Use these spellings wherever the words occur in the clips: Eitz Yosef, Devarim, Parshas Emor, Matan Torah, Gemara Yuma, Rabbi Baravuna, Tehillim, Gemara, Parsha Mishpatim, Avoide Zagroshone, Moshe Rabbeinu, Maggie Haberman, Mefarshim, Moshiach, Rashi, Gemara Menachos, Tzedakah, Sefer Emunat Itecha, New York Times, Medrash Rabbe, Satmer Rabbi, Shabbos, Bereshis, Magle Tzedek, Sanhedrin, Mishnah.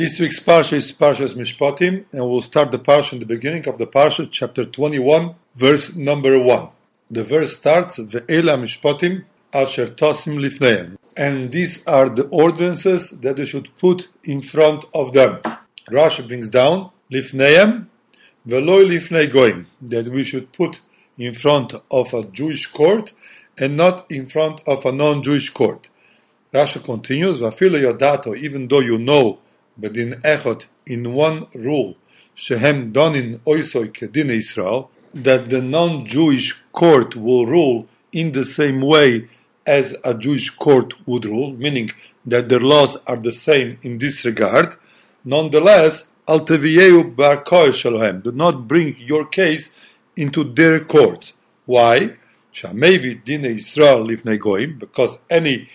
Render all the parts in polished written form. This week's Parsha is Parsha Mishpatim, and we'll start the Parsha in the beginning of the Parsha, chapter 21, verse number 1. The verse starts, Ve'ela Mishpatim asher tosim lifneim. And these are the ordinances that you should put in front of them. Rashi brings down, lifneim, ve'loi lifnei goyim, that we should put in front of a Jewish court and not in front of a non-Jewish court. Rashi continues, Vafilo yodato, even though you know, but in echot, in one rule, shehem donin oisoi kedin Israel, that the non-Jewish court will rule in the same way as a Jewish court would rule, meaning that their laws are the same in this regard. Nonetheless, al teviyehu barkoi shalohem, do not bring your case into their courts. Why? Shamevi dine Israel lifnei goyim, because any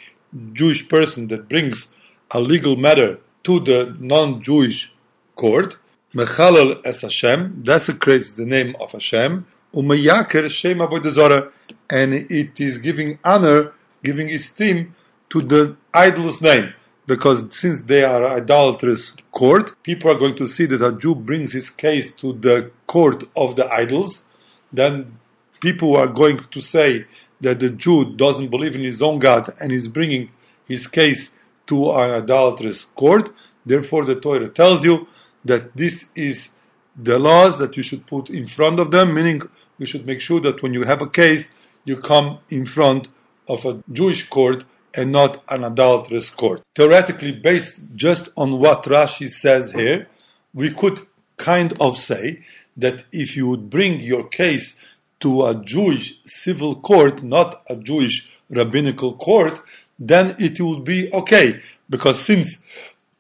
Jewish person that brings a legal matter to the non-Jewish court, mechalel es Hashem, desecrates the name of Hashem, umeyaker shem avoide Zagroshone, and it is giving honor, giving esteem to the idol's name, because since they are idolatrous court, people are going to see that a Jew brings his case to the court of the idols, then people are going to say that the Jew doesn't believe in his own God and is bringing his case to an idolatrous court. Therefore, the Torah tells you that this is the laws that you should put in front of them, meaning you should make sure that when you have a case, you come in front of a Jewish court and not an idolatrous court. Theoretically, based just on what Rashi says here, we could kind of say that if you would bring your case to a Jewish civil court, not a Jewish rabbinical court, then it would be okay, because since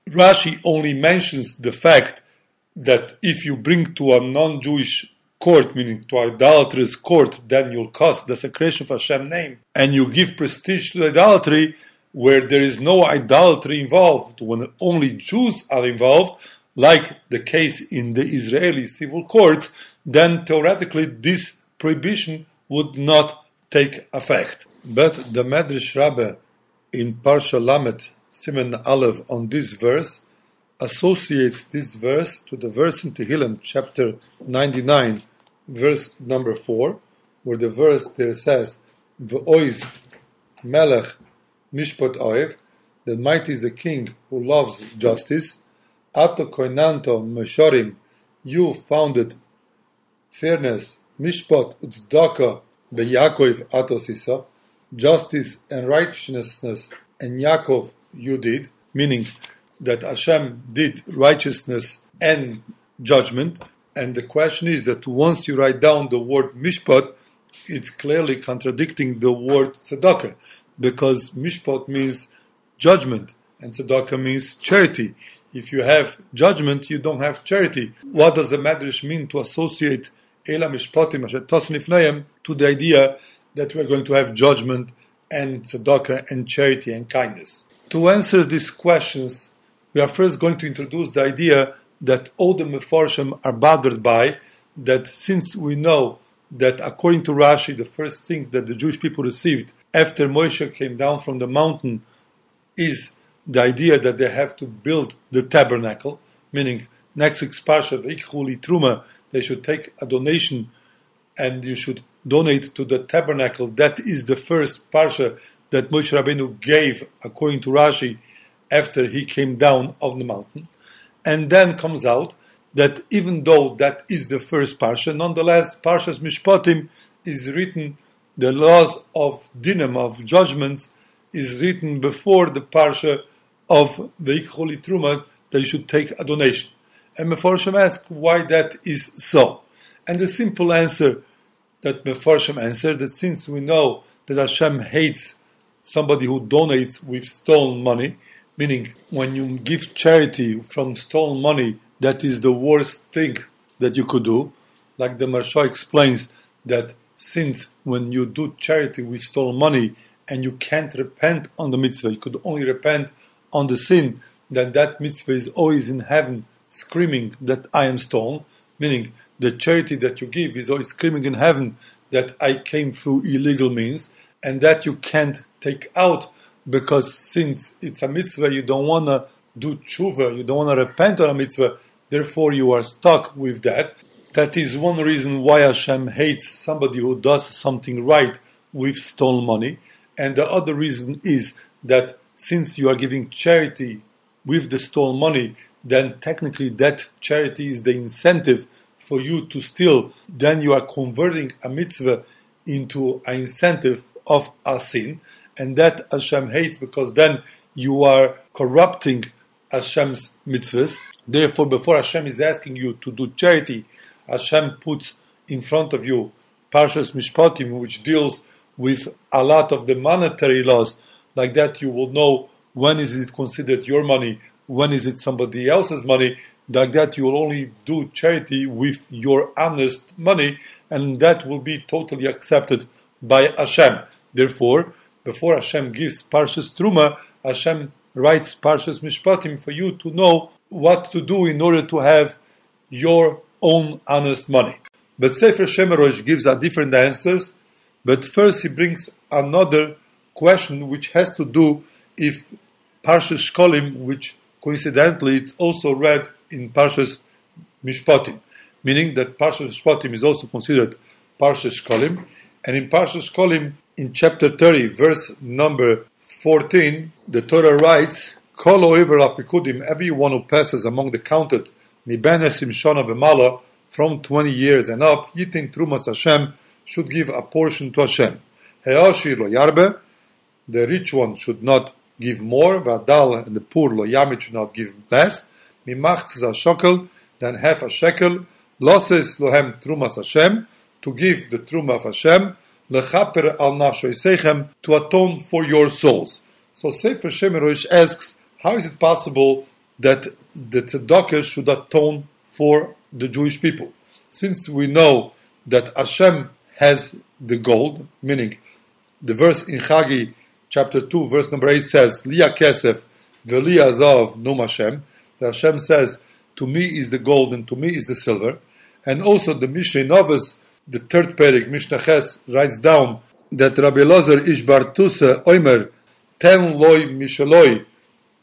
Rashi only mentions the fact that if you bring to a non-Jewish court, meaning to an idolatrous court, then you'll cause desecration of Hashem's name, and you give prestige to idolatry, where there is no idolatry involved, when only Jews are involved, like the case in the Israeli civil courts, then theoretically this prohibition would not take effect. But the Medrash Rabbe in Parsha Lamed, Simen Aleph, on this verse, associates this verse to the verse in Tehillim, chapter 99, verse number 4, where the verse there says, V'oiz melech mishpat oev, that mighty is a king who loves justice. Ato koinanto meshorim, you founded fairness, mishpat utzedaka beYaakov ato sisa, justice and righteousness and Yaakov you did, meaning that Hashem did righteousness and judgment. And the question is that once you write down the word mishpat, it's clearly contradicting the word tzedakah, because mishpat means judgment and tzedakah means charity. If you have judgment, you don't have charity. What does the Medrash mean to associate Ela Mishpatim Asher Tosin Lifneihem to the idea that we're going to have judgment and tzedakah and charity and kindness? To answer these questions, we are first going to introduce the idea that all the Mefarshim are bothered by, that since we know that according to Rashi, the first thing that the Jewish people received after Moshe came down from the mountain is the idea that they have to build the tabernacle, meaning next week's Parsha, V'ikhu Litruma, they should take a donation and you should donate to the tabernacle. That is the first Parsha that Moshe Rabbeinu gave, according to Rashi, after he came down off the mountain. And then comes out that even though that is the first Parsha, nonetheless, Parshas Mishpatim is written, the laws of dinim, of judgments, is written before the Parsha of Ve'ikhu Litruma, that you should take a donation. And Mefarshim ask why that is so. And the simple answer that Mefarshim answered, that since we know that Hashem hates somebody who donates with stolen money, meaning when you give charity from stolen money, that is the worst thing that you could do. Like the Marsha explains that since when you do charity with stolen money and you can't repent on the mitzvah, you could only repent on the sin, then that mitzvah is always in heaven, screaming that I am stolen, meaning the charity that you give is always screaming in heaven that I came through illegal means, and that you can't take out because since it's a mitzvah, you don't want to do tshuva, you don't want to repent on a mitzvah, therefore you are stuck with that. That is one reason why Hashem hates somebody who does something right with stolen money. And the other reason is that since you are giving charity with the stolen money, then technically that charity is the incentive for you to steal. Then you are converting a mitzvah into an incentive of a sin. And that Hashem hates, because then you are corrupting Hashem's mitzvahs. Therefore, before Hashem is asking you to do charity, Hashem puts in front of you Parshas Mishpatim, which deals with a lot of the monetary laws. Like that, you will know when is it considered your money, when is it somebody else's money. Like that, you will only do charity with your honest money, and that will be totally accepted by Hashem. Therefore, before Hashem gives Parshas Truma, Hashem writes Parshas Mishpatim for you to know what to do in order to have your own honest money. But Sefer Shemeroi gives a different answer. But first he brings another question which has to do if Parshas Shkolim, which coincidentally it's also read in Parshas Mishpatim, meaning that Parshas Mishpatim is also considered Parshas Shkolim. And in Parshas Shkolim, in chapter 30, verse number 14, the Torah writes, Kol oiver apikudim, everyone who passes among the counted, mibenesim shana v'mala, from 20 years and up, yitin trumas Hashem, should give a portion to Hashem. He'ashir lo yarbe, the rich one should not give more, v'adal, and the poor lo yamit should not give less, mimachtzis a shekel, then half a shekel, loses lohem trumas Hashem, to give the truma of Hashem, lechaper al nafshoi sechem, to atone for your souls. So Sefer Shemeroi asks, how is it possible that the tzedakah should atone for the Jewish people? Since we know that Hashem has the gold, meaning the verse in Chagi, chapter 2, verse number 8 says, Liya kesef v'li azav num Hashem. That Hashem says, to me is the gold and to me is the silver. And also the Mishnei Novus, the third perek, Mishnah Ches, writes down that Rabbi Elazar ish Bartusa oimer, ten loi mishaloi,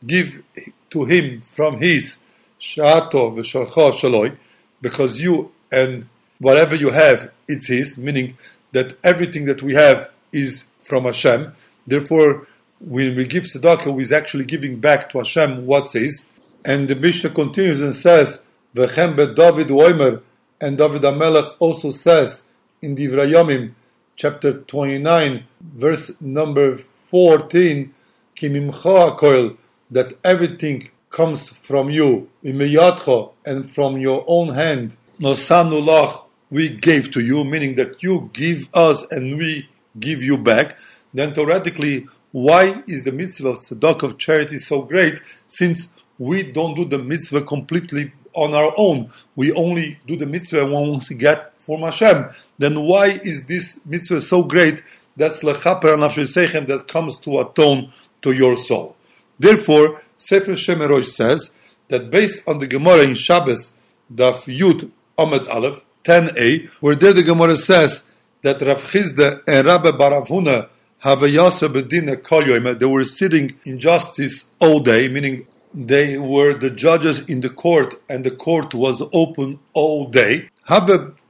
give to him from his sha'ato v'shalcho shaloi, because you and whatever you have, it's his, meaning that everything that we have is from Hashem. Therefore, when we give tzedakah, we're actually giving back to Hashem what's his. And the Mishnah continues and says, V'chem bet David uoimer, and David HaMelech also says in Divra Yoel, chapter 29, verse number 14, Ki mimcha hakoil, that everything comes from you, imeyatcho, and from your own hand, nosanu lach, we gave to you, meaning that you give us and we give you back. Then theoretically, why is the mitzvah of tzedakah, of charity, so great, since we don't do the mitzvah completely on our own? We only do the mitzvah once we get from Hashem. Then why is this mitzvah so great? That's lechaper nafshei seichem, that comes to atone to your soul. Therefore, Sefer Shemeroi says that based on the Gemara in Shabbos, Daf Yud Omed Aleph 10a, where there the Gemara says that Rav Chisda and Rabbi Baravuna have a yasa bedina kol yoyim, they were sitting in justice all day, meaning they were the judges in the court, and the court was open all day. Have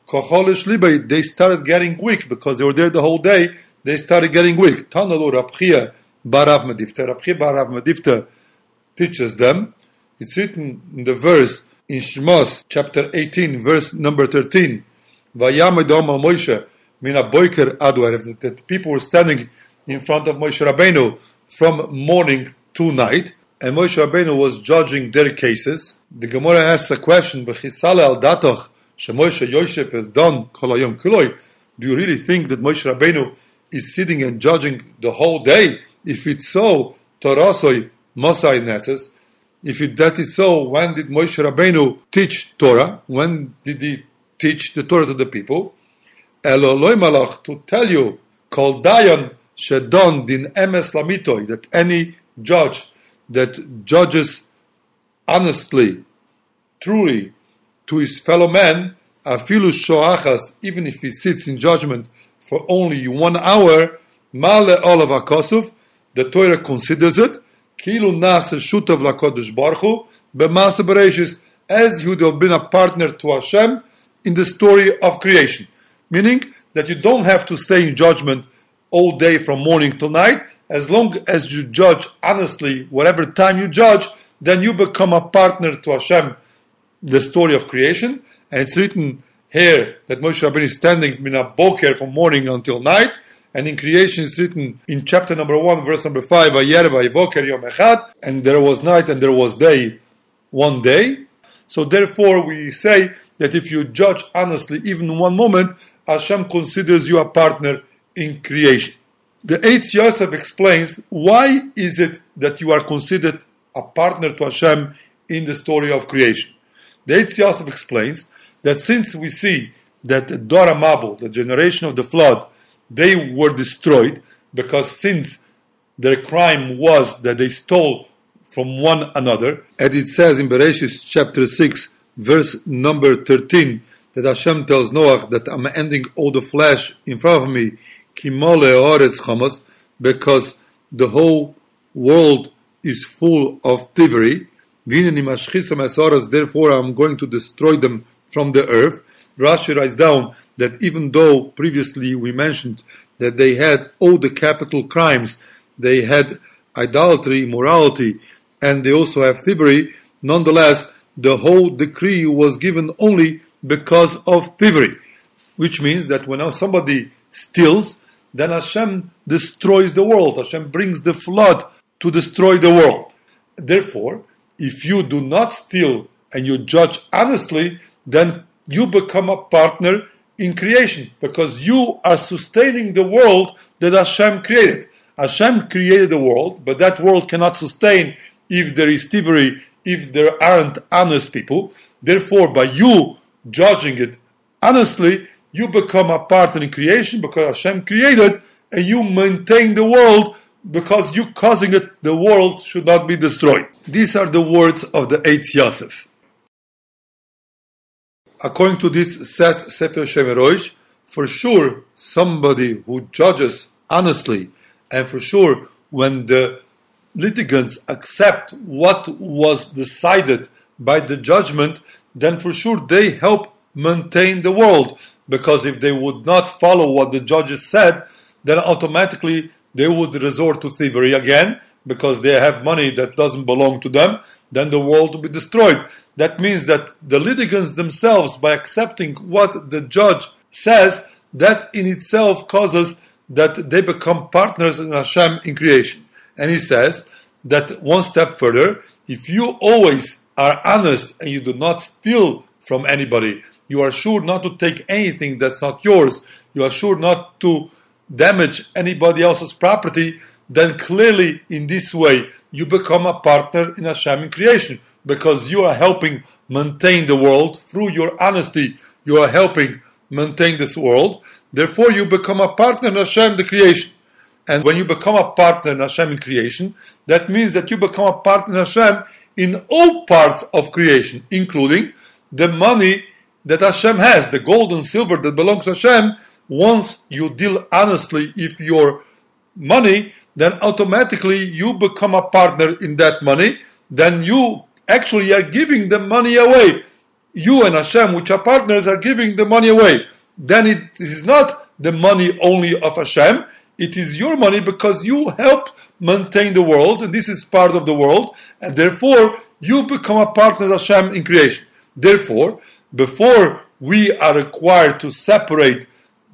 kocholish libay, they started getting weak because they were there the whole day. They started getting weak. Tanalu Rabchia Barav Medifta. Rabchia Barav Medifta teaches them. It's written in the verse in Shmos, chapter 18, verse number 13. Vayamidom al Moshe mina boiker adwar. That people were standing in front of Moshe Rabbeinu from morning to night, and Moshe Rabbeinu was judging their cases. The Gemara asks a question: V'chisale al datoch sheMoshe Yosef has done kol hayom kuloi. Do you really think that Moshe Rabbeinu is sitting and judging the whole day? If it's so, Torasoi Mosai Nesses. If that is so, when did Moshe Rabbeinu teach Torah? When did he teach the Torah to the people? Eloloi malach, to tell you, kol dayon shedon din emes lamitoi, that any judge that judges honestly, truly, to his fellow man, afilu shoachas, even if he sits in judgment for only 1 hour, male olav hakosuf, the Torah considers it, Kilu nase shutav laKodesh Baruch Hu b'maaseh Bereshis, as you would have been a partner to Hashem in the story of creation. Meaning that you don't have to say in judgment all day from morning till night. As long as you judge honestly, whatever time you judge, then you become a partner to Hashem, the story of creation. And it's written here that Moshe Rabbeinu is standing mina boker from morning until night. And in creation it's written in chapter number 1, verse number 5, Vayer vayivoker yom echad, and there was night and there was day, one day. So therefore we say that if you judge honestly even one moment, Hashem considers you a partner in creation. The Eitz Yosef explains, why is it that you are considered a partner to Hashem in the story of creation? The Eitz Yosef explains that since we see that Dor HaMabul, the generation of the flood, they were destroyed because since their crime was that they stole from one another, and it says in Bereshis chapter 6, verse number 13, that Hashem tells Noah that I'm ending all the flesh in front of me, because the whole world is full of thievery. Therefore, I'm going to destroy them from the earth. Rashi writes down that even though previously we mentioned that they had all the capital crimes, they had idolatry, immorality, and they also have thievery, nonetheless, the whole decree was given only because of thievery, which means that when somebody steals, then Hashem destroys the world. Hashem brings the flood to destroy the world. Therefore, if you do not steal and you judge honestly, then you become a partner in creation because you are sustaining the world that Hashem created. Hashem created the world, but that world cannot sustain if there is thievery, if there aren't honest people. Therefore, by you judging it honestly, you become a partner in creation because Hashem created, and you maintain the world because you causing it, the world should not be destroyed. These are the words of the Eitz Yosef. According to this, says Sefer Shemeroi, for sure somebody who judges honestly, and for sure when the litigants accept what was decided by the judgment, then for sure they help maintain the world. Because if they would not follow what the judges said, then automatically they would resort to thievery again, because they have money that doesn't belong to them, then the world will be destroyed. That means that the litigants themselves, by accepting what the judge says, that in itself causes that they become partners in Hashem in creation. And he says that one step further, if you always are honest and you do not steal from anybody, you are sure not to take anything that's not yours, you are sure not to damage anybody else's property, then clearly in this way you become a partner in Hashem in creation, because you are helping maintain the world through your honesty. You are helping maintain this world. Therefore you become a partner in Hashem the creation. And when you become a partner in Hashem in creation, that means that you become a partner in Hashem in all parts of creation, including the money that Hashem has, the gold and silver that belongs to Hashem. Once you deal honestly with your money, then automatically you become a partner in that money. Then you actually are giving the money away. You and Hashem, which are partners, are giving the money away. Then it is not the money only of Hashem. It is your money because you help maintain the world, and this is part of the world, and therefore you become a partner of Hashem in creation. Therefore, before we are required to separate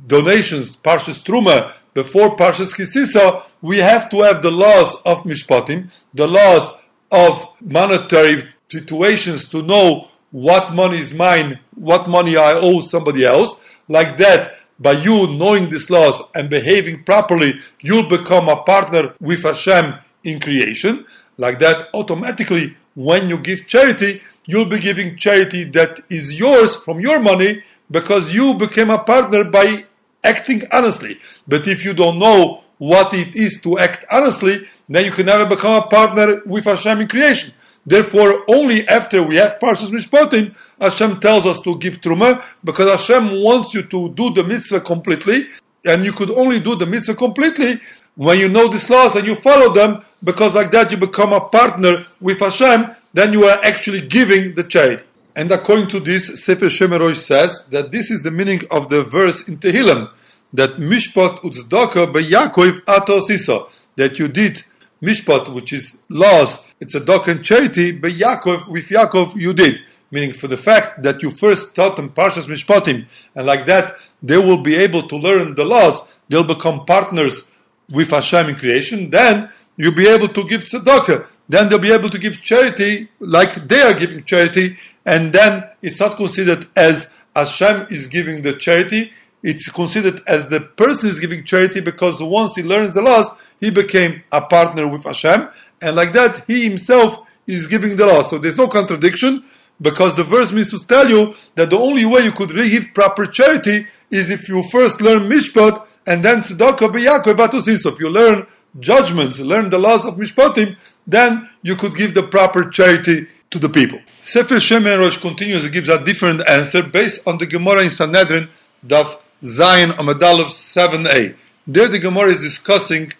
donations, Parshas Truma, before Parshas Kisisa, we have to have the laws of Mishpatim, the laws of monetary situations to know what money is mine, what money I owe somebody else. Like that, by you knowing these laws and behaving properly, you'll become a partner with Hashem in creation. Like that, automatically, when you give charity, you'll be giving charity that is yours from your money because you became a partner by acting honestly. But if you don't know what it is to act honestly, then you can never become a partner with Hashem in creation. Therefore, only after we have Parshas Mishpatim, Hashem tells us to give Truma, because Hashem wants you to do the mitzvah completely, and you could only do the mitzvah completely When you know these laws and you follow them, because like that you become a partner with Hashem, then you are actually giving the charity. And according to this, Sefer Shemeroi says that this is the meaning of the verse in Tehillim, that Mishpat Uzdaka beYakov Atosisa, that you did Mishpat, which is laws, it's a tzedakah and charity, beYakov, with Yaakov you did. Meaning for the fact that you first taught them Parsha Mishpatim, and like that they will be able to learn the laws, they'll become partners with Hashem in creation, then you'll be able to give tzedakah, then they'll be able to give charity like they are giving charity, and then it's not considered as Hashem is giving the charity, it's considered as the person is giving charity, because once he learns the laws, he became a partner with Hashem, and like that he himself is giving the laws. So there's no contradiction, because the verse means to tell you that the only way you could really give proper charity is if you first learn Mishpat, and then Tzedakah b'Yakov Atosiso. If you learn judgments, learn the laws of Mishpatim, then you could give the proper charity to the people. Sefer Shemerosh continues and gives a different answer based on the Gemara in Sanhedrin, Daf Zayin Amud Aleph 7a. There the Gemara is discussing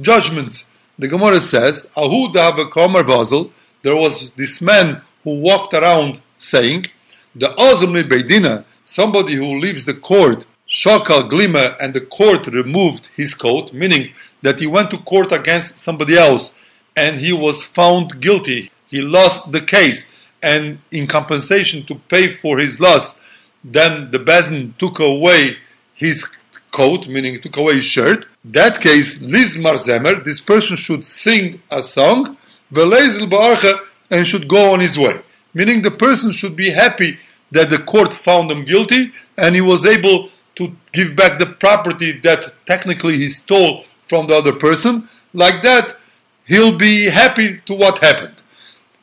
judgments. The Gemara says, Ahu da'ava kamar vazel, there was this man who walked around saying, the Azumli Beidina, somebody who leaves the court, Shakal Glima, and the court removed his coat, meaning that he went to court against somebody else and he was found guilty. He lost the case, and in compensation to pay for his loss, then the bezin took away his coat, meaning took away his shirt. That case, Lizmar Zemer, this person should sing a song, Velezil Ba'archa, and should go on his way. Meaning the person should be happy that the court found him guilty and he was able to give back the property that technically he stole from the other person. Like that, he'll be happy to what happened.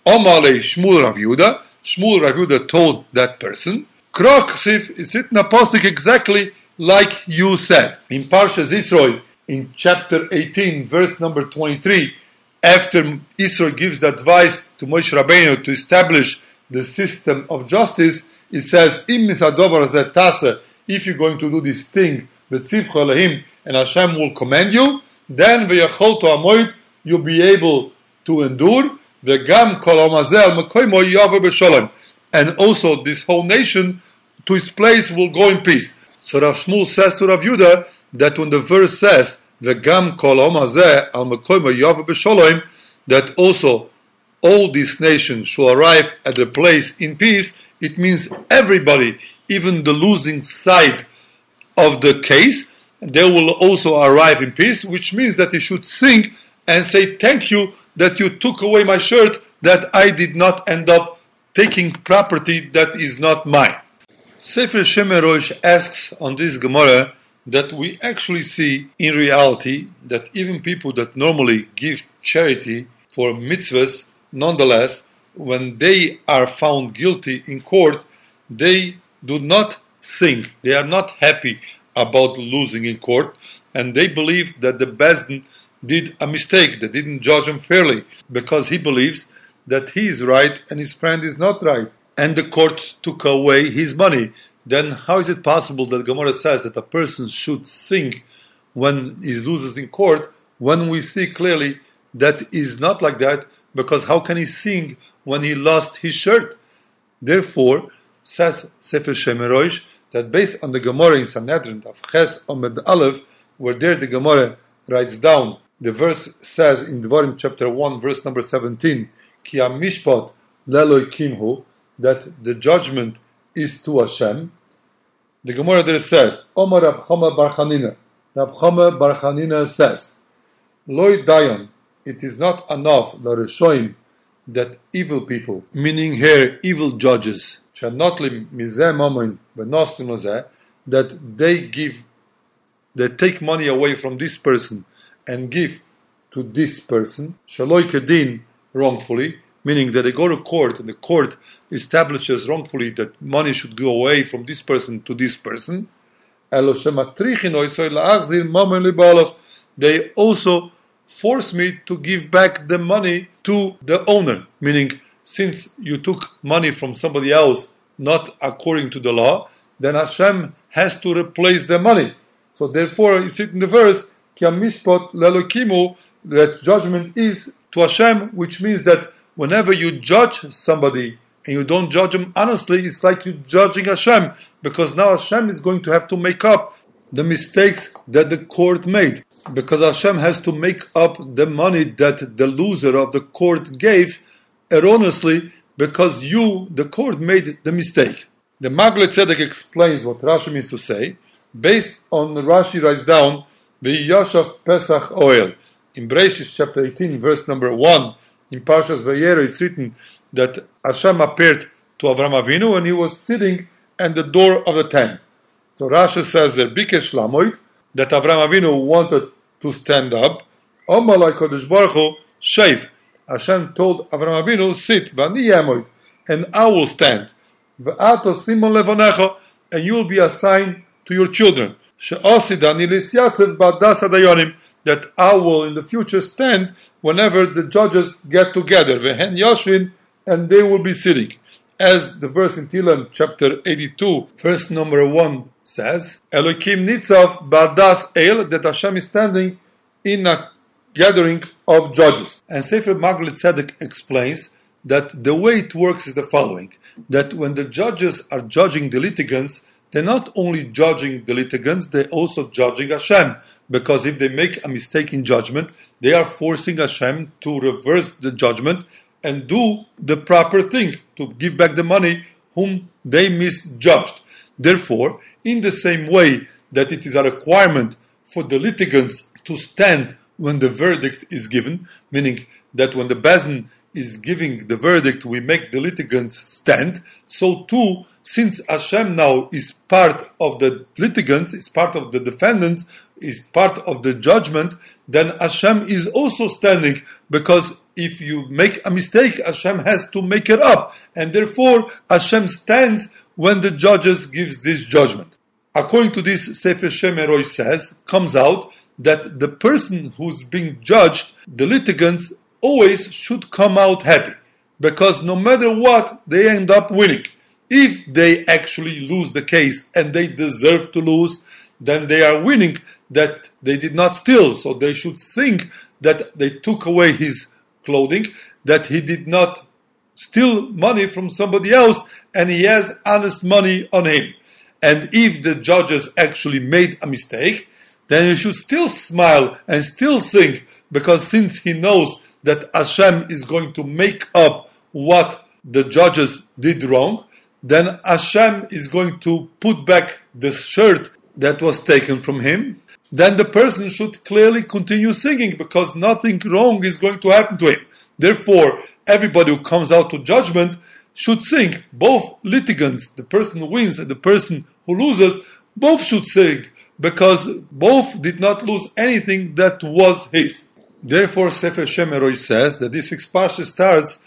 Omale Shmuel Rav Yehuda told that person, Kroksiv is written a pasuk exactly like you said. In Parshas Yisroel, in chapter 18, verse number 23, after Israel gives the advice to Moshe Rabbeinu to establish the system of justice, it says, if you're going to do this thing, and Hashem will command you, then you'll be able to endure. And also this whole nation to its place will go in peace. So Rav Shmuel says to Rav Yehuda that when the verse says, that also all these nations shall arrive at the place in peace, it means everybody, even the losing side of the case, they will also arrive in peace, which means that you should sing and say, thank you that you took away my shirt, that I did not end up taking property that is not mine. Sefer Shemerosh asks on this Gemara, that we actually see in reality that even people that normally give charity for mitzvahs, nonetheless, when they are found guilty in court, they do not sing. They are not happy about losing in court, and they believe that the Bezdin did a mistake, they didn't judge him fairly, because he believes that he is right and his friend is not right. And the court took away his money. Then how is it possible that Gemara says that a person should sing when he loses in court, when we see clearly that is not like that, because how can he sing when he lost his shirt? Therefore, says Sefer Shemerosh, that based on the Gemara in Sanhedrin of Ches Omed Aleph, where there the Gemara writes down, the verse says in Devarim chapter 1, verse number 17, Ki ha-mishpat lelokim hu, that the judgment is to Hashem. The Gemara there says, Omar Rab Chama Bar Chanina. Rab Chama Bar Chanina says, Loi Dayan, it is not enough, Lareshoim, that evil people, meaning here evil judges, shall not lim mizeh mamoin v'nosim lozeh, that they take money away from this person and give to this person, Shaloi Kedin, wrongfully, meaning that they go to court and the court establishes wrongfully that money should go away from this person to this person. They also force me to give back the money to the owner, meaning since you took money from somebody else not according to the law, then Hashem has to replace the money. So therefore, it's in the verse, ki hamishpat lelokimu, that judgment is to Hashem, which means that whenever you judge somebody and you don't judge him honestly, it's like you're judging Hashem, because now Hashem is going to have to make up the mistakes that the court made, because Hashem has to make up the money that the loser of the court gave erroneously, because you, the court, made the mistake. The Magle Tzedek explains what Rashi means to say. Based on Rashi writes down, V'yashav Pesach Oel. In Bereshis chapter 18, verse number 1, in Parshas Vayera, it's written that Hashem appeared to Avraham Avinu and he was sitting at the door of the tent. So Rashi says that Bikesh Lamoid, that Avraham Avinu wanted to stand up. Omalai Kodesh Baruch Hu, Shave. Hashem told Avraham Avinu, sit, V'ani Yamoid, and I will stand. V'ato Simon Levonecho, and you will be assigned to your children. She'osidani Lisyatzev Ba'das Adayonim, that I will in the future stand whenever the judges get together, Vehen Yoshin, and they will be sitting. As the verse in Tehillim chapter 82, verse number 1 says, Elokim Nitzav Ba'das El, that Hashem is standing in a gathering of judges. And Sefer Magle Tzedek explains that the way it works is the following, that when the judges are judging the litigants, they're not only judging the litigants, they're also judging Hashem. Because if they make a mistake in judgment, they are forcing Hashem to reverse the judgment and do the proper thing, to give back the money whom they misjudged. Therefore, in the same way that it is a requirement for the litigants to stand when the verdict is given, meaning that when the Beis is giving the verdict, we make the litigants stand, so too, since Hashem now is part of the litigants, is part of the defendants, is part of the judgment, then Hashem is also standing, because if you make a mistake, Hashem has to make it up, and therefore Hashem stands when the judges gives this judgment. According to this, Sefer Shemeroi says, comes out that the person who's being judged, the litigants, always should come out happy, because no matter what, they end up winning. If they actually lose the case, and they deserve to lose, then they are winning, that they did not steal, so they should sing that they took away his clothing, that he did not steal money from somebody else, and he has honest money on him. And if the judges actually made a mistake, then you should still smile and still sing, because since he knows that Hashem is going to make up what the judges did wrong, then Hashem is going to put back the shirt that was taken from him, then the person should clearly continue singing, because nothing wrong is going to happen to him. Therefore, everybody who comes out to judgment should sing. Both litigants, the person who wins and the person who loses, both should sing, because both did not lose anything that was his. Therefore, Sefer Shemeroi says that this week's parsha starts,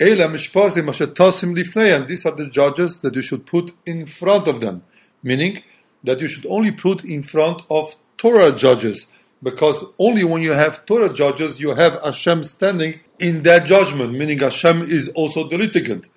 Eila mishpatim asher tosim lifneihem. These are the judges that you should put in front of them, meaning that you should only put in front of Torah judges, because only when you have Torah judges, you have Hashem standing in that judgment, meaning Hashem is also the litigant,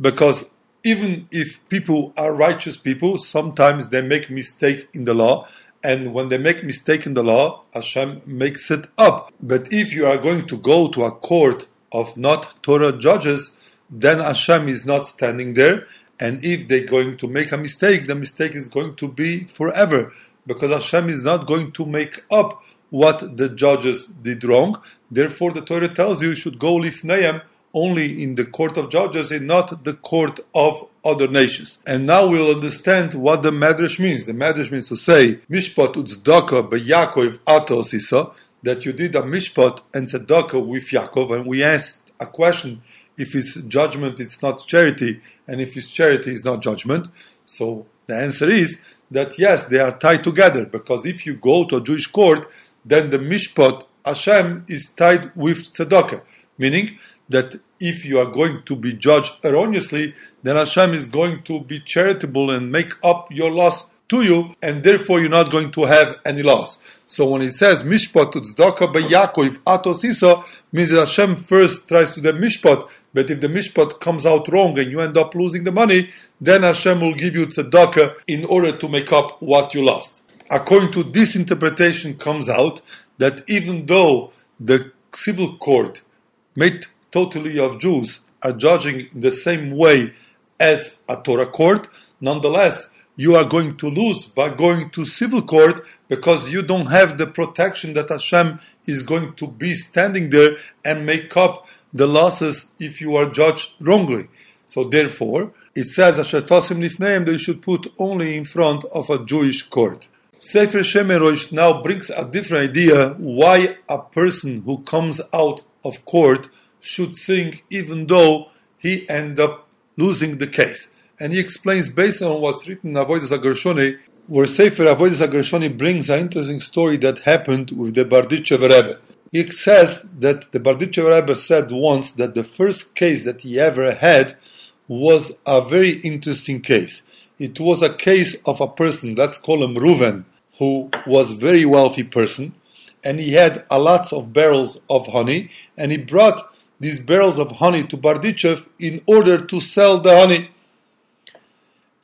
because even if people are righteous people, sometimes they make mistake in the law, and when they make mistake in the law, Hashem makes it up. But if you are going to go to a court of not Torah judges, then Hashem is not standing there, and if they're going to make a mistake, the mistake is going to be forever, because Hashem is not going to make up what the judges did wrong. Therefore, the Torah tells you should go lifneihem, only in the court of judges and not the court of other nations. And now we'll understand what the Medrash means. The Medrash means to say, Mishpat u'tzedakah b'Yakov ato osisa, that you did a mishpat and tzedakah with Yaakov, and we asked a question, if it's judgment, it's not charity, and if it's charity, it's not judgment. So the answer is that yes, they are tied together, because if you go to a Jewish court, then the mishpat, Hashem, is tied with tzedakah, meaning that if you are going to be judged erroneously, then Hashem is going to be charitable and make up your loss to you, and therefore you're not going to have any loss. So when it says, Mishpat u'tzedakah b'Yakov ato osisa, means that Hashem first tries to do the mishpat, but if the mishpat comes out wrong and you end up losing the money, then Hashem will give you tzedakah in order to make up what you lost. according to this interpretation, comes out that even though the civil court made totally of Jews are judging in the same way as a Torah court, nonetheless, you are going to lose by going to civil court because you don't have the protection that Hashem is going to be standing there and make up the losses if you are judged wrongly. So therefore, it says Asher Tosim Lifneim that you should put only in front of a Jewish court. Sefer Shemeroi now brings a different idea why a person who comes out of court should sing even though he end up losing the case. And he explains based on what's written in Avoide Zagroshone, where Sefer Avoide Zagroshone brings an interesting story that happened with the Berditchev Rebbe. He says that the Berditchev Rebbe said once that the first case that he ever had was a very interesting case. It was a case of a person, let's call him Reuven, who was a very wealthy person, and he had a lots of barrels of honey, and he brought these barrels of honey to Berditchev in order to sell the honey.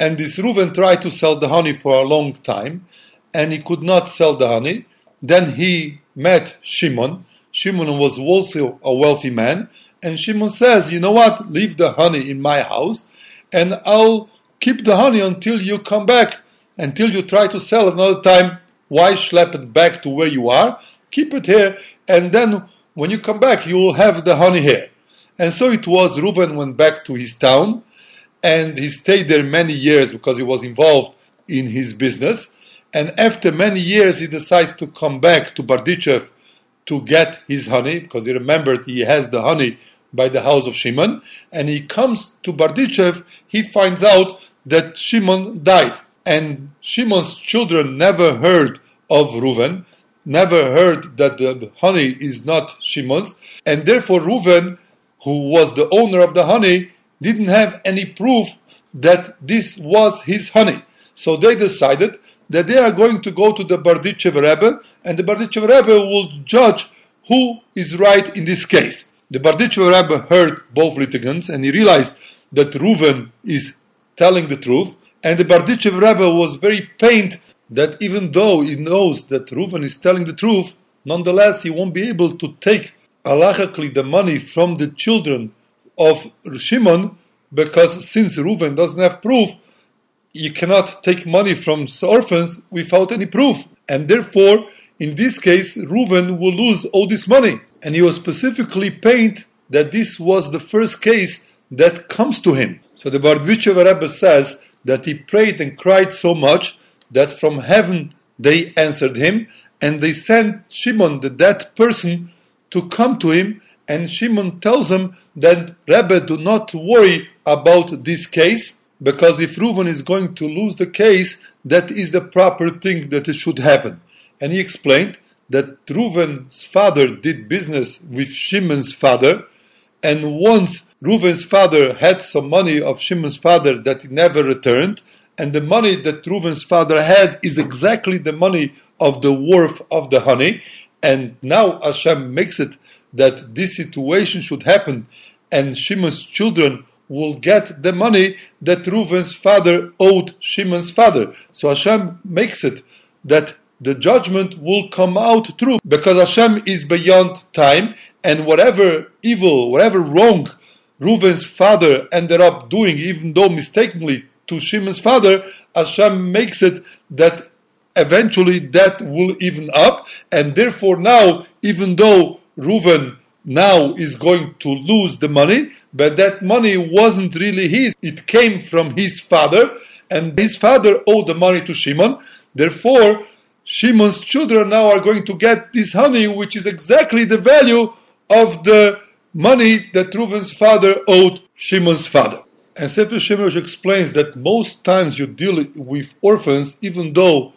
And this Reuven tried to sell the honey for a long time, and he could not sell the honey. Then he met Shimon. Shimon was also a wealthy man, and Shimon says, you know what, leave the honey in my house, and I'll keep the honey until you come back, until you try to sell another time. Why schlep it back to where you are? Keep it here, and then when you come back, you will have the honey here. And so it was, Reuven went back to his town, and he stayed there many years because he was involved in his business. And after many years, he decides to come back to Berditchev to get his honey, because he remembered he has the honey by the house of Shimon. And he comes to Berditchev, he finds out that Shimon died. And Shimon's children never heard of Reuven, never heard that the honey is not Shimon's. And therefore Reuven, who was the owner of the honey, didn't have any proof that this was his honey. So they decided that they are going to go to the Berditchev Rebbe, and the Berditchev Rebbe will judge who is right in this case. The Berditchev Rebbe heard both litigants, and he realized that Reuven is telling the truth, and the Berditchev Rebbe was very pained that even though he knows that Reuven is telling the truth, nonetheless he won't be able to take halachically the money from the children of Shimon, because since Reuven doesn't have proof, you cannot take money from orphans without any proof. And therefore, in this case, Reuven will lose all this money. And he was specifically pained that this was the first case that comes to him. So the Berditchev Rebbe says that he prayed and cried so much that from heaven they answered him, and they sent Shimon, the dead person, to come to him. And Shimon tells him that Rebbe, do not worry about this case, because if Reuven is going to lose the case, that is the proper thing that it should happen. And he explained that Reuven's father did business with Shimon's father, and once Reuven's father had some money of Shimon's father that he never returned, and the money that Reuven's father had is exactly the money of the worth of the honey, and now Hashem makes it that this situation should happen and Shimon's children will get the money that Reuven's father owed Shimon's father. So Hashem makes it that the judgment will come out true, because Hashem is beyond time, and whatever evil, whatever wrong Reuven's father ended up doing, even though mistakenly, to Shimon's father, Hashem makes it that eventually that will even up, and therefore now, even though Reuven now is going to lose the money, but that money wasn't really his. It came from his father, and his father owed the money to Shimon. Therefore, Shimon's children now are going to get this honey, which is exactly the value of the money that Reuven's father owed Shimon's father. And Sefer Shemerosh explains that most times you deal with orphans, even though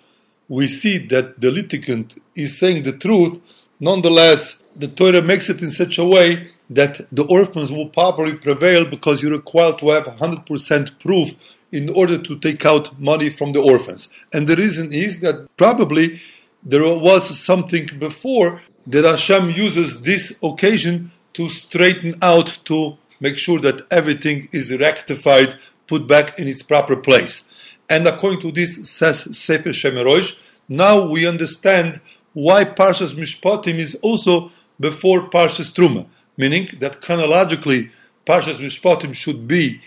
we see that the litigant is saying the truth, nonetheless, the Torah makes it in such a way that the orphans will probably prevail, because you're required to have 100% proof in order to take out money from the orphans. And the reason is that probably there was something before that Hashem uses this occasion to straighten out, to make sure that everything is rectified, put back in its proper place. And according to this, says Sefer Shemeroi, Now we understand why Parshas Mishpatim is also before Parshas Truma, meaning that chronologically Parshas Mishpatim should be,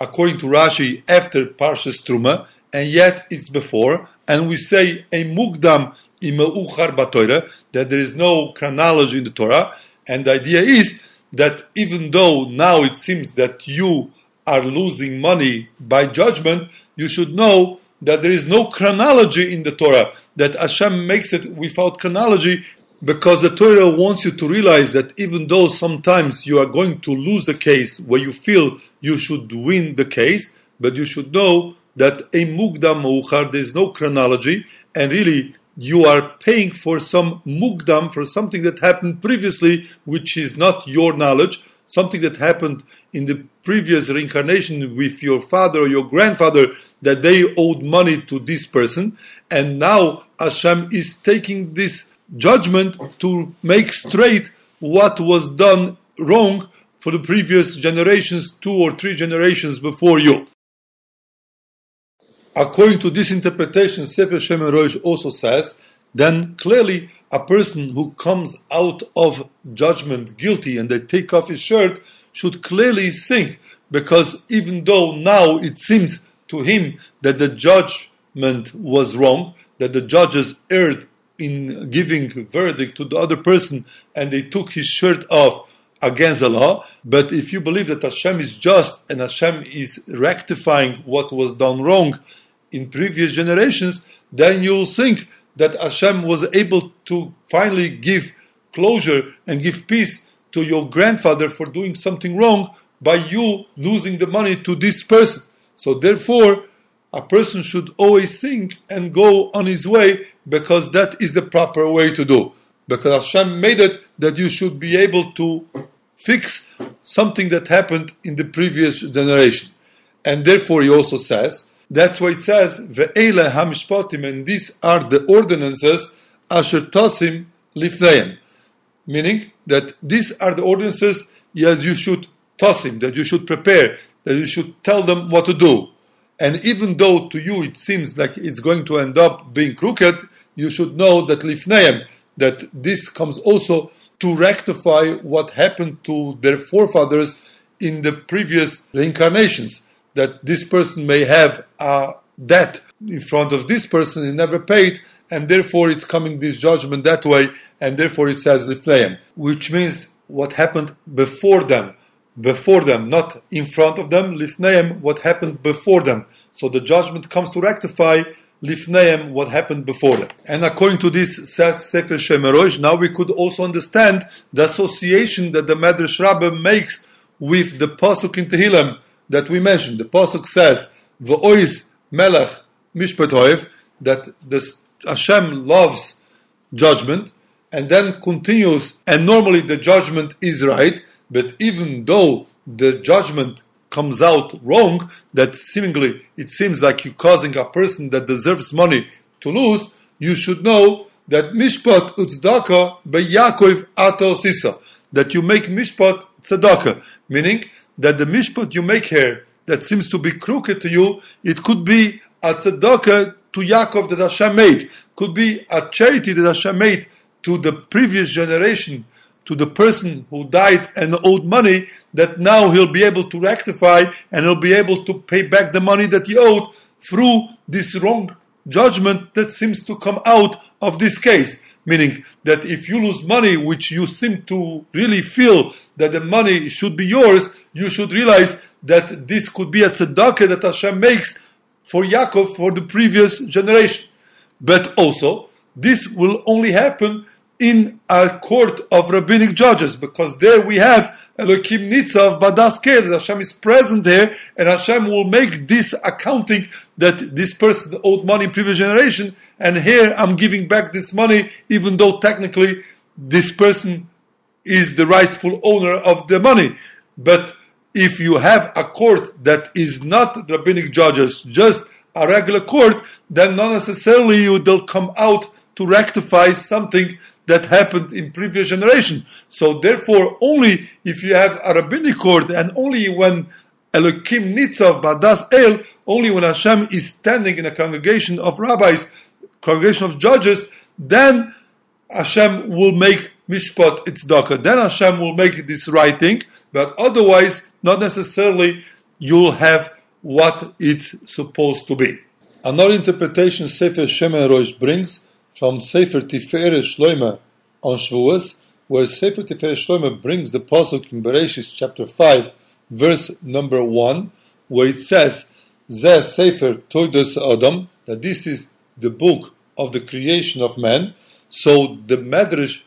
according to Rashi, after Parshas Truma, and yet it's before, and we say a mukdam imeuchar b'Torah, that there is no chronology in the Torah, and the idea is that even though now it seems that you are losing money by judgment, you should know that there is no chronology in the Torah, that Hashem makes it without chronology, because the Torah wants you to realize that even though sometimes you are going to lose a case where you feel you should win the case, but you should know that a mukdam ma'uchar, there is no chronology, and really you are paying for some mukdam, for something that happened previously, which is not your knowledge, something that happened in the previous reincarnation with your father or your grandfather, that they owed money to this person, and now Hashem is taking this judgment to make straight what was done wrong for the previous generations, 2 or 3 generations before you. According to this interpretation, Sefer Shemeroi also says, then clearly a person who comes out of judgment guilty and they take off his shirt should clearly sing, because even though now it seems to him that the judgment was wrong, that the judges erred in giving verdict to the other person and they took his shirt off against the law, but if you believe that Hashem is just and Hashem is rectifying what was done wrong in previous generations, then you'll think that Hashem was able to finally give closure and give peace to your grandfather for doing something wrong by you losing the money to this person. So therefore, a person should always think and go on his way, because that is the proper way to do. Because Hashem made it that you should be able to fix something that happened in the previous generation. And therefore he also says, that's why it says, Ve'ele hamishpatim, and these are the ordinances, asher tosim lifneim. Meaning that these are the ordinances, yes, you should toss him, that you should prepare, that you should tell them what to do. And even though to you it seems like it's going to end up being crooked, you should know that lifneim, that this comes also to rectify what happened to their forefathers in the previous reincarnations, that this person may have a debt in front of this person, he never paid, and therefore it's coming this judgment that way, and therefore it says lifneim, which means what happened before them, not in front of them, lifneim, what happened before them. So the judgment comes to rectify lifneim, what happened before them. And according to this, says Sefer Shemeroi, now we could also understand the association that the Medrash Rabbe makes with the pasuk in Tehillim that we mentioned. The pasuk says, "V'oiz melech mishpetoiv," that Hashem loves judgment, and then continues, and normally the judgment is right, but even though the judgment comes out wrong, that seemingly it seems like you're causing a person that deserves money to lose, you should know that mishpat utzdaka beyakov ato sisa, that you make mishpat tzedaka, meaning that the mishpat you make here that seems to be crooked to you, it could be a tzedaka to Yaakov that Hashem made, could be a charity that Hashem made to the previous generation, to the person who died and owed money, that now he'll be able to rectify and he'll be able to pay back the money that he owed through this wrong judgment that seems to come out of this case. Meaning that if you lose money, which you seem to really feel that the money should be yours, you should realize that this could be a tzedakah that Hashem makes for Yaakov for the previous generation. But also, this will only happen in a court of rabbinic judges, because there we have Elohim Nitzav Badas Kel, Hashem is present there, and Hashem will make this accounting that this person owed money in previous generation, and here I'm giving back this money, even though technically this person is the rightful owner of the money. But if you have a court that is not rabbinic judges, just a regular court, then not necessarily you will come out to rectify something that happened in previous generation. So therefore, only if you have a rabbinic court, and only when Elohim Nitzav Badas El, only when Hashem is standing in a congregation of rabbis congregation of judges, then Hashem will make mishpat tzedakah. Then Hashem will make this right thing, but otherwise, not necessarily you'll have what it's supposed to be. Another interpretation Sefer Shemeroi brings from Sefer Tifer Shloyma on Shavuos, where Sefer Tifer Shloyma brings the pasuk in Bereshis chapter 5, verse number 1, where it says, "Ze Sefer Toidos Adam," that this is the book of the creation of man. So the Medrash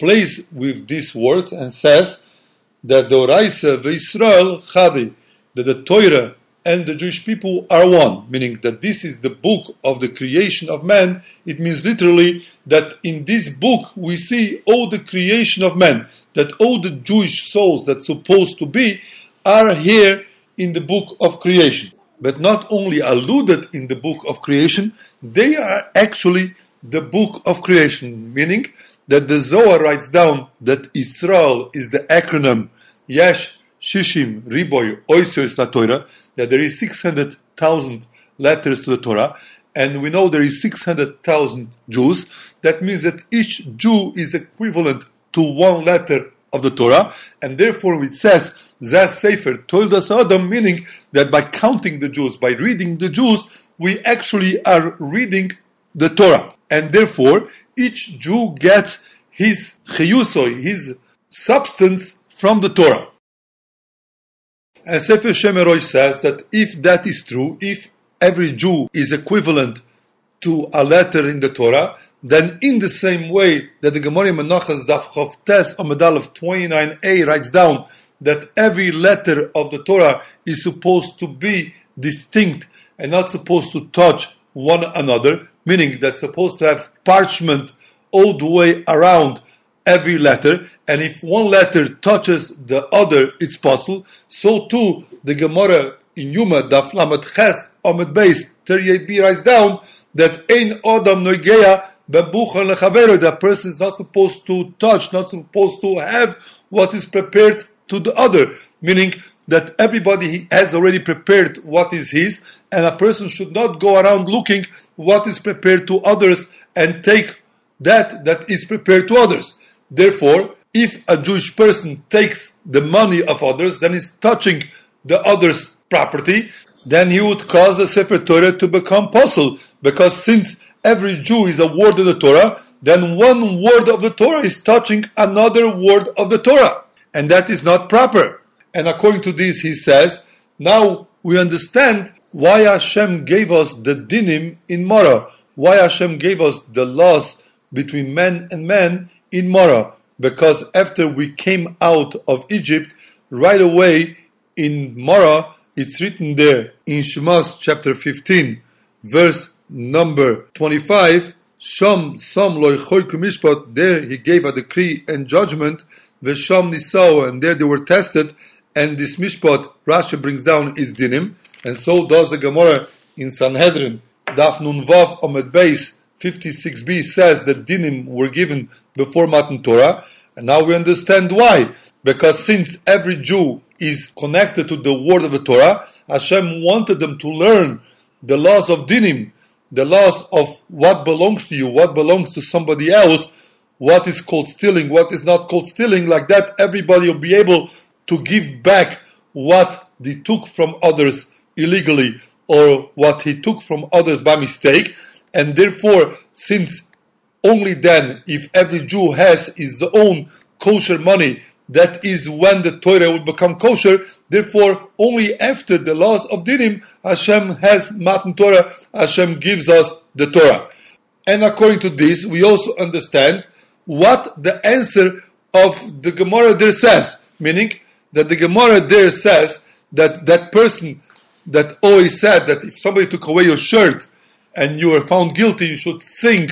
plays with these words and says that the Oraisa v'Yisrael Chadi, that the Torah and the Jewish people are one, meaning that this is the book of the creation of man. It means literally that in this book we see all the creation of man, that all the Jewish souls that's supposed to be are here in the book of creation. But not only alluded in the book of creation, they are actually the book of creation, meaning that the Zohar writes down that Israel is the acronym Yesh Shishim Riboy Oisos LaTorah, that there is 600,000 letters to the Torah, and we know there is 600,000 Jews. That means that each Jew is equivalent to one letter of the Torah, and therefore it says Zeh Sefer Toidos Adam, meaning that by counting the Jews, by reading the Jews, we actually are reading the Torah. And therefore, each Jew gets his chiyusoi, his substance from the Torah. And Sefer Shemeroi says that if that is true, if every Jew is equivalent to a letter in the Torah, then in the same way that the Gemara Menachos Daf Chavtes Amud Aleph 29a writes down that every letter of the Torah is supposed to be distinct and not supposed to touch one another, meaning that's supposed to have parchment all the way around every letter, and if one letter touches the other, it's puzzle. So too, the Gemara in Yuma, Daf Lamed Ches Amud Beis 38b writes down that Ein Adam Noigeya Bebuchan Lechavero, that person is not supposed to touch, not supposed to have what is prepared to the other, meaning that everybody has already prepared what is his, and a person should not go around looking what is prepared to others and take that is prepared to others. Therefore, if a Jewish person takes the money of others, then is touching the other's property, then he would cause the Sefer Torah to become puzzle, because since every Jew is a word of the Torah, then one word of the Torah is touching another word of the Torah, and that is not proper. And according to this, he says, now we understand why Hashem gave us the dinim in Mara, why Hashem gave us the laws between man and man in Mara, because after we came out of Egypt, right away in Mara, it's written there in Shmos chapter 15, verse number 25, Sham Sam Loi Choyku Mishpat, there he gave a decree and judgment, Vesham Nisao, and there they were tested. And this mishpat, Rashi brings down is dinim, and so does the Gemara in Sanhedrin, Daf Nun Vav Amud Beis 56b says that dinim were given before Matan Torah, and now we understand why. Because since every Jew is connected to the word of the Torah, Hashem wanted them to learn the laws of dinim, the laws of what belongs to you, what belongs to somebody else, what is called stealing, what is not called stealing. Like that, everybody will be able to give back what they took from others illegally or what he took from others by mistake. And therefore, since only then, if every Jew has his own kosher money, that is when the Torah will become kosher. Therefore, only after the laws of dinim, Hashem has Matan Torah, Hashem gives us the Torah. And according to this, we also understand what the answer of the Gemara there says, meaning that the Gemara there says that that person that always said that if somebody took away your shirt and you were found guilty, you should sing.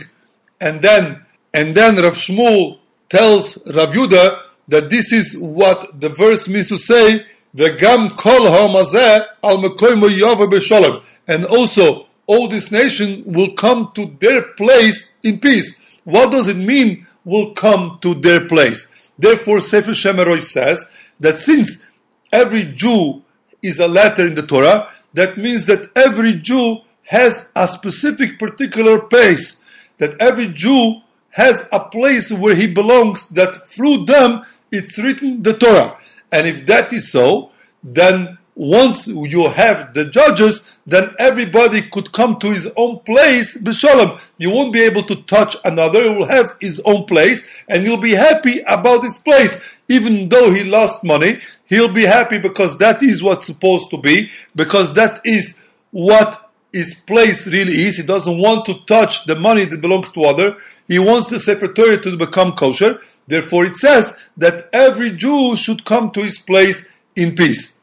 And then Rav Shmuel tells Rav Yehuda that this is what the verse means to say, V'gam kol ha'amazeh al mekoymo yavo b'sholem, and also all this nation will come to their place in peace. What does it mean, will come to their place? Therefore, Sefer Shemeroi says that since every Jew is a letter in the Torah, that means that every Jew has a specific particular place. that every Jew has a place where he belongs, that through them it's written the Torah. And if that is so, then once you have the judges, then everybody could come to his own place, b'shalom. You won't be able to touch another, he will have his own place, and he'll be happy about his place. Even though he lost money, he'll be happy because that is what's supposed to be, because that is what his place really is. He doesn't want to touch the money that belongs to other. He wants the Sefer Torah to become kosher. Therefore it says that every Jew should come to his place in peace.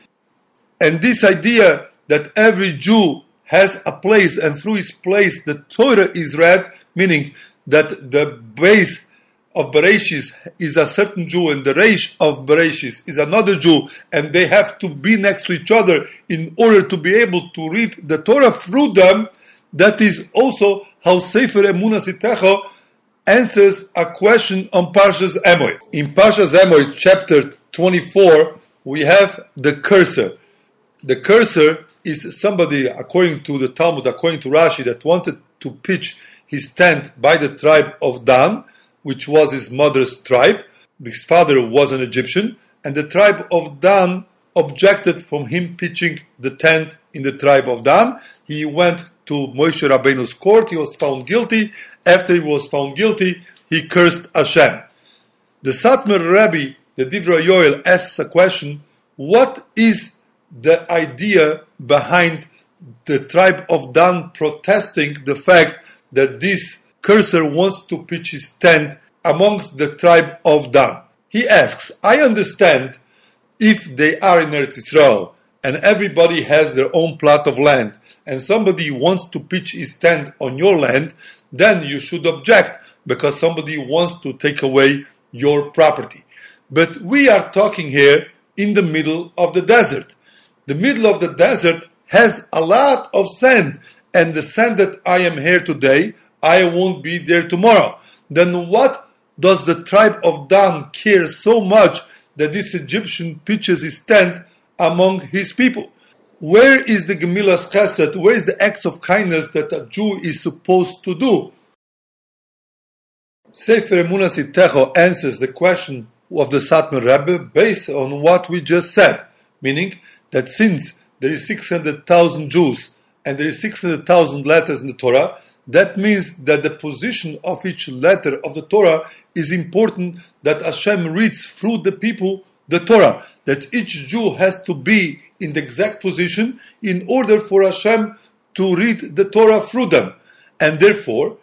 And this idea that every Jew has a place and through his place the Torah is read, meaning that the base of Bereshis is a certain Jew and the Reish of Bereshis is another Jew, and they have to be next to each other in order to be able to read the Torah through them, that is also how Sefer Emunat Itecha answers a question on Parshas Emor. In Parshas Emor, chapter 24, we have the cursor. The cursor is somebody, according to the Talmud, according to Rashi, that wanted to pitch his tent by the tribe of Dan, which was his mother's tribe. His father was an Egyptian, and the tribe of Dan objected from him pitching the tent in the tribe of Dan. He went to Moshe Rabbeinu's court, he was found guilty. After he was found guilty, he cursed Hashem. The Satmer Rabbi, the Divra Yoel, asks a question: what is the idea behind the tribe of Dan protesting the fact that this cursor wants to pitch his tent amongst the tribe of Dan? He asks, I understand if they are in Eretz Yisrael and everybody has their own plot of land and somebody wants to pitch his tent on your land, then you should object because somebody wants to take away your property. But we are talking here in the middle of the desert. The middle of the desert has a lot of sand, and the sand that I am here today, I won't be there tomorrow. Then what does the tribe of Dan care so much that this Egyptian pitches his tent among his people? Where is the Gemilas Chesed? Where is the acts of kindness that a Jew is supposed to do? Sefer Emunat Itecha answers the question of the Satmer Rabbe based on what we just said, meaning that since there is 600,000 Jews and there is 600,000 letters in the Torah, that means that the position of each letter of the Torah is important, that Hashem reads through the people the Torah, that each Jew has to be in the exact position in order for Hashem to read the Torah through them. And therefore,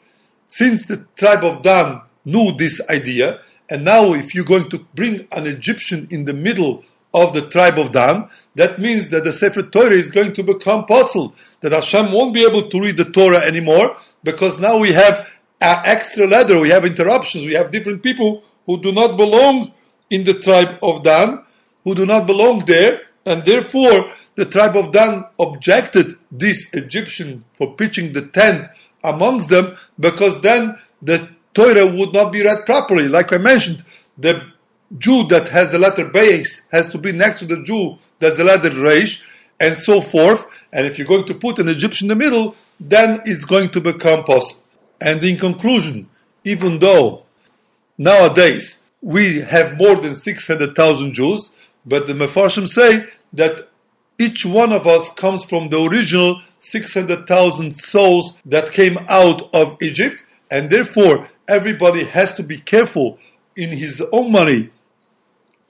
since the tribe of Dan knew this idea, and now if you're going to bring an Egyptian in the middle of the tribe of Dan, that means that the Sefer Torah is going to become puzzled, that Hashem won't be able to read the Torah anymore, because now we have an extra letter, we have interruptions, we have different people who do not belong in the tribe of Dan, who do not belong there, and therefore the tribe of Dan objected this Egyptian for pitching the tent amongst them, because then the Torah would not be read properly. Like I mentioned, the Jew that has the letter base has to be next to the Jew that's the letter Reish, and so forth. And if you're going to put an Egyptian in the middle, then it's going to become possible. And in conclusion, even though nowadays we have more than 600,000 Jews, but the Mefarshim say that each one of us comes from the original 600,000 souls that came out of Egypt, and therefore everybody has to be careful in his own money,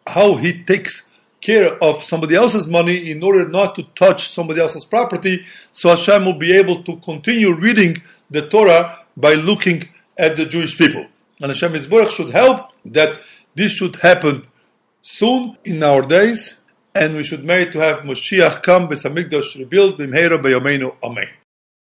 how he takes care of somebody else's money in order not to touch somebody else's property, so Hashem will be able to continue reading the Torah by looking at the Jewish people. And Hashem Yisborach should help that this should happen soon in our days, and we should merit to have Moshiach come, Beis Hamikdash rebuild, Bimheira Beyomeinu, Amen.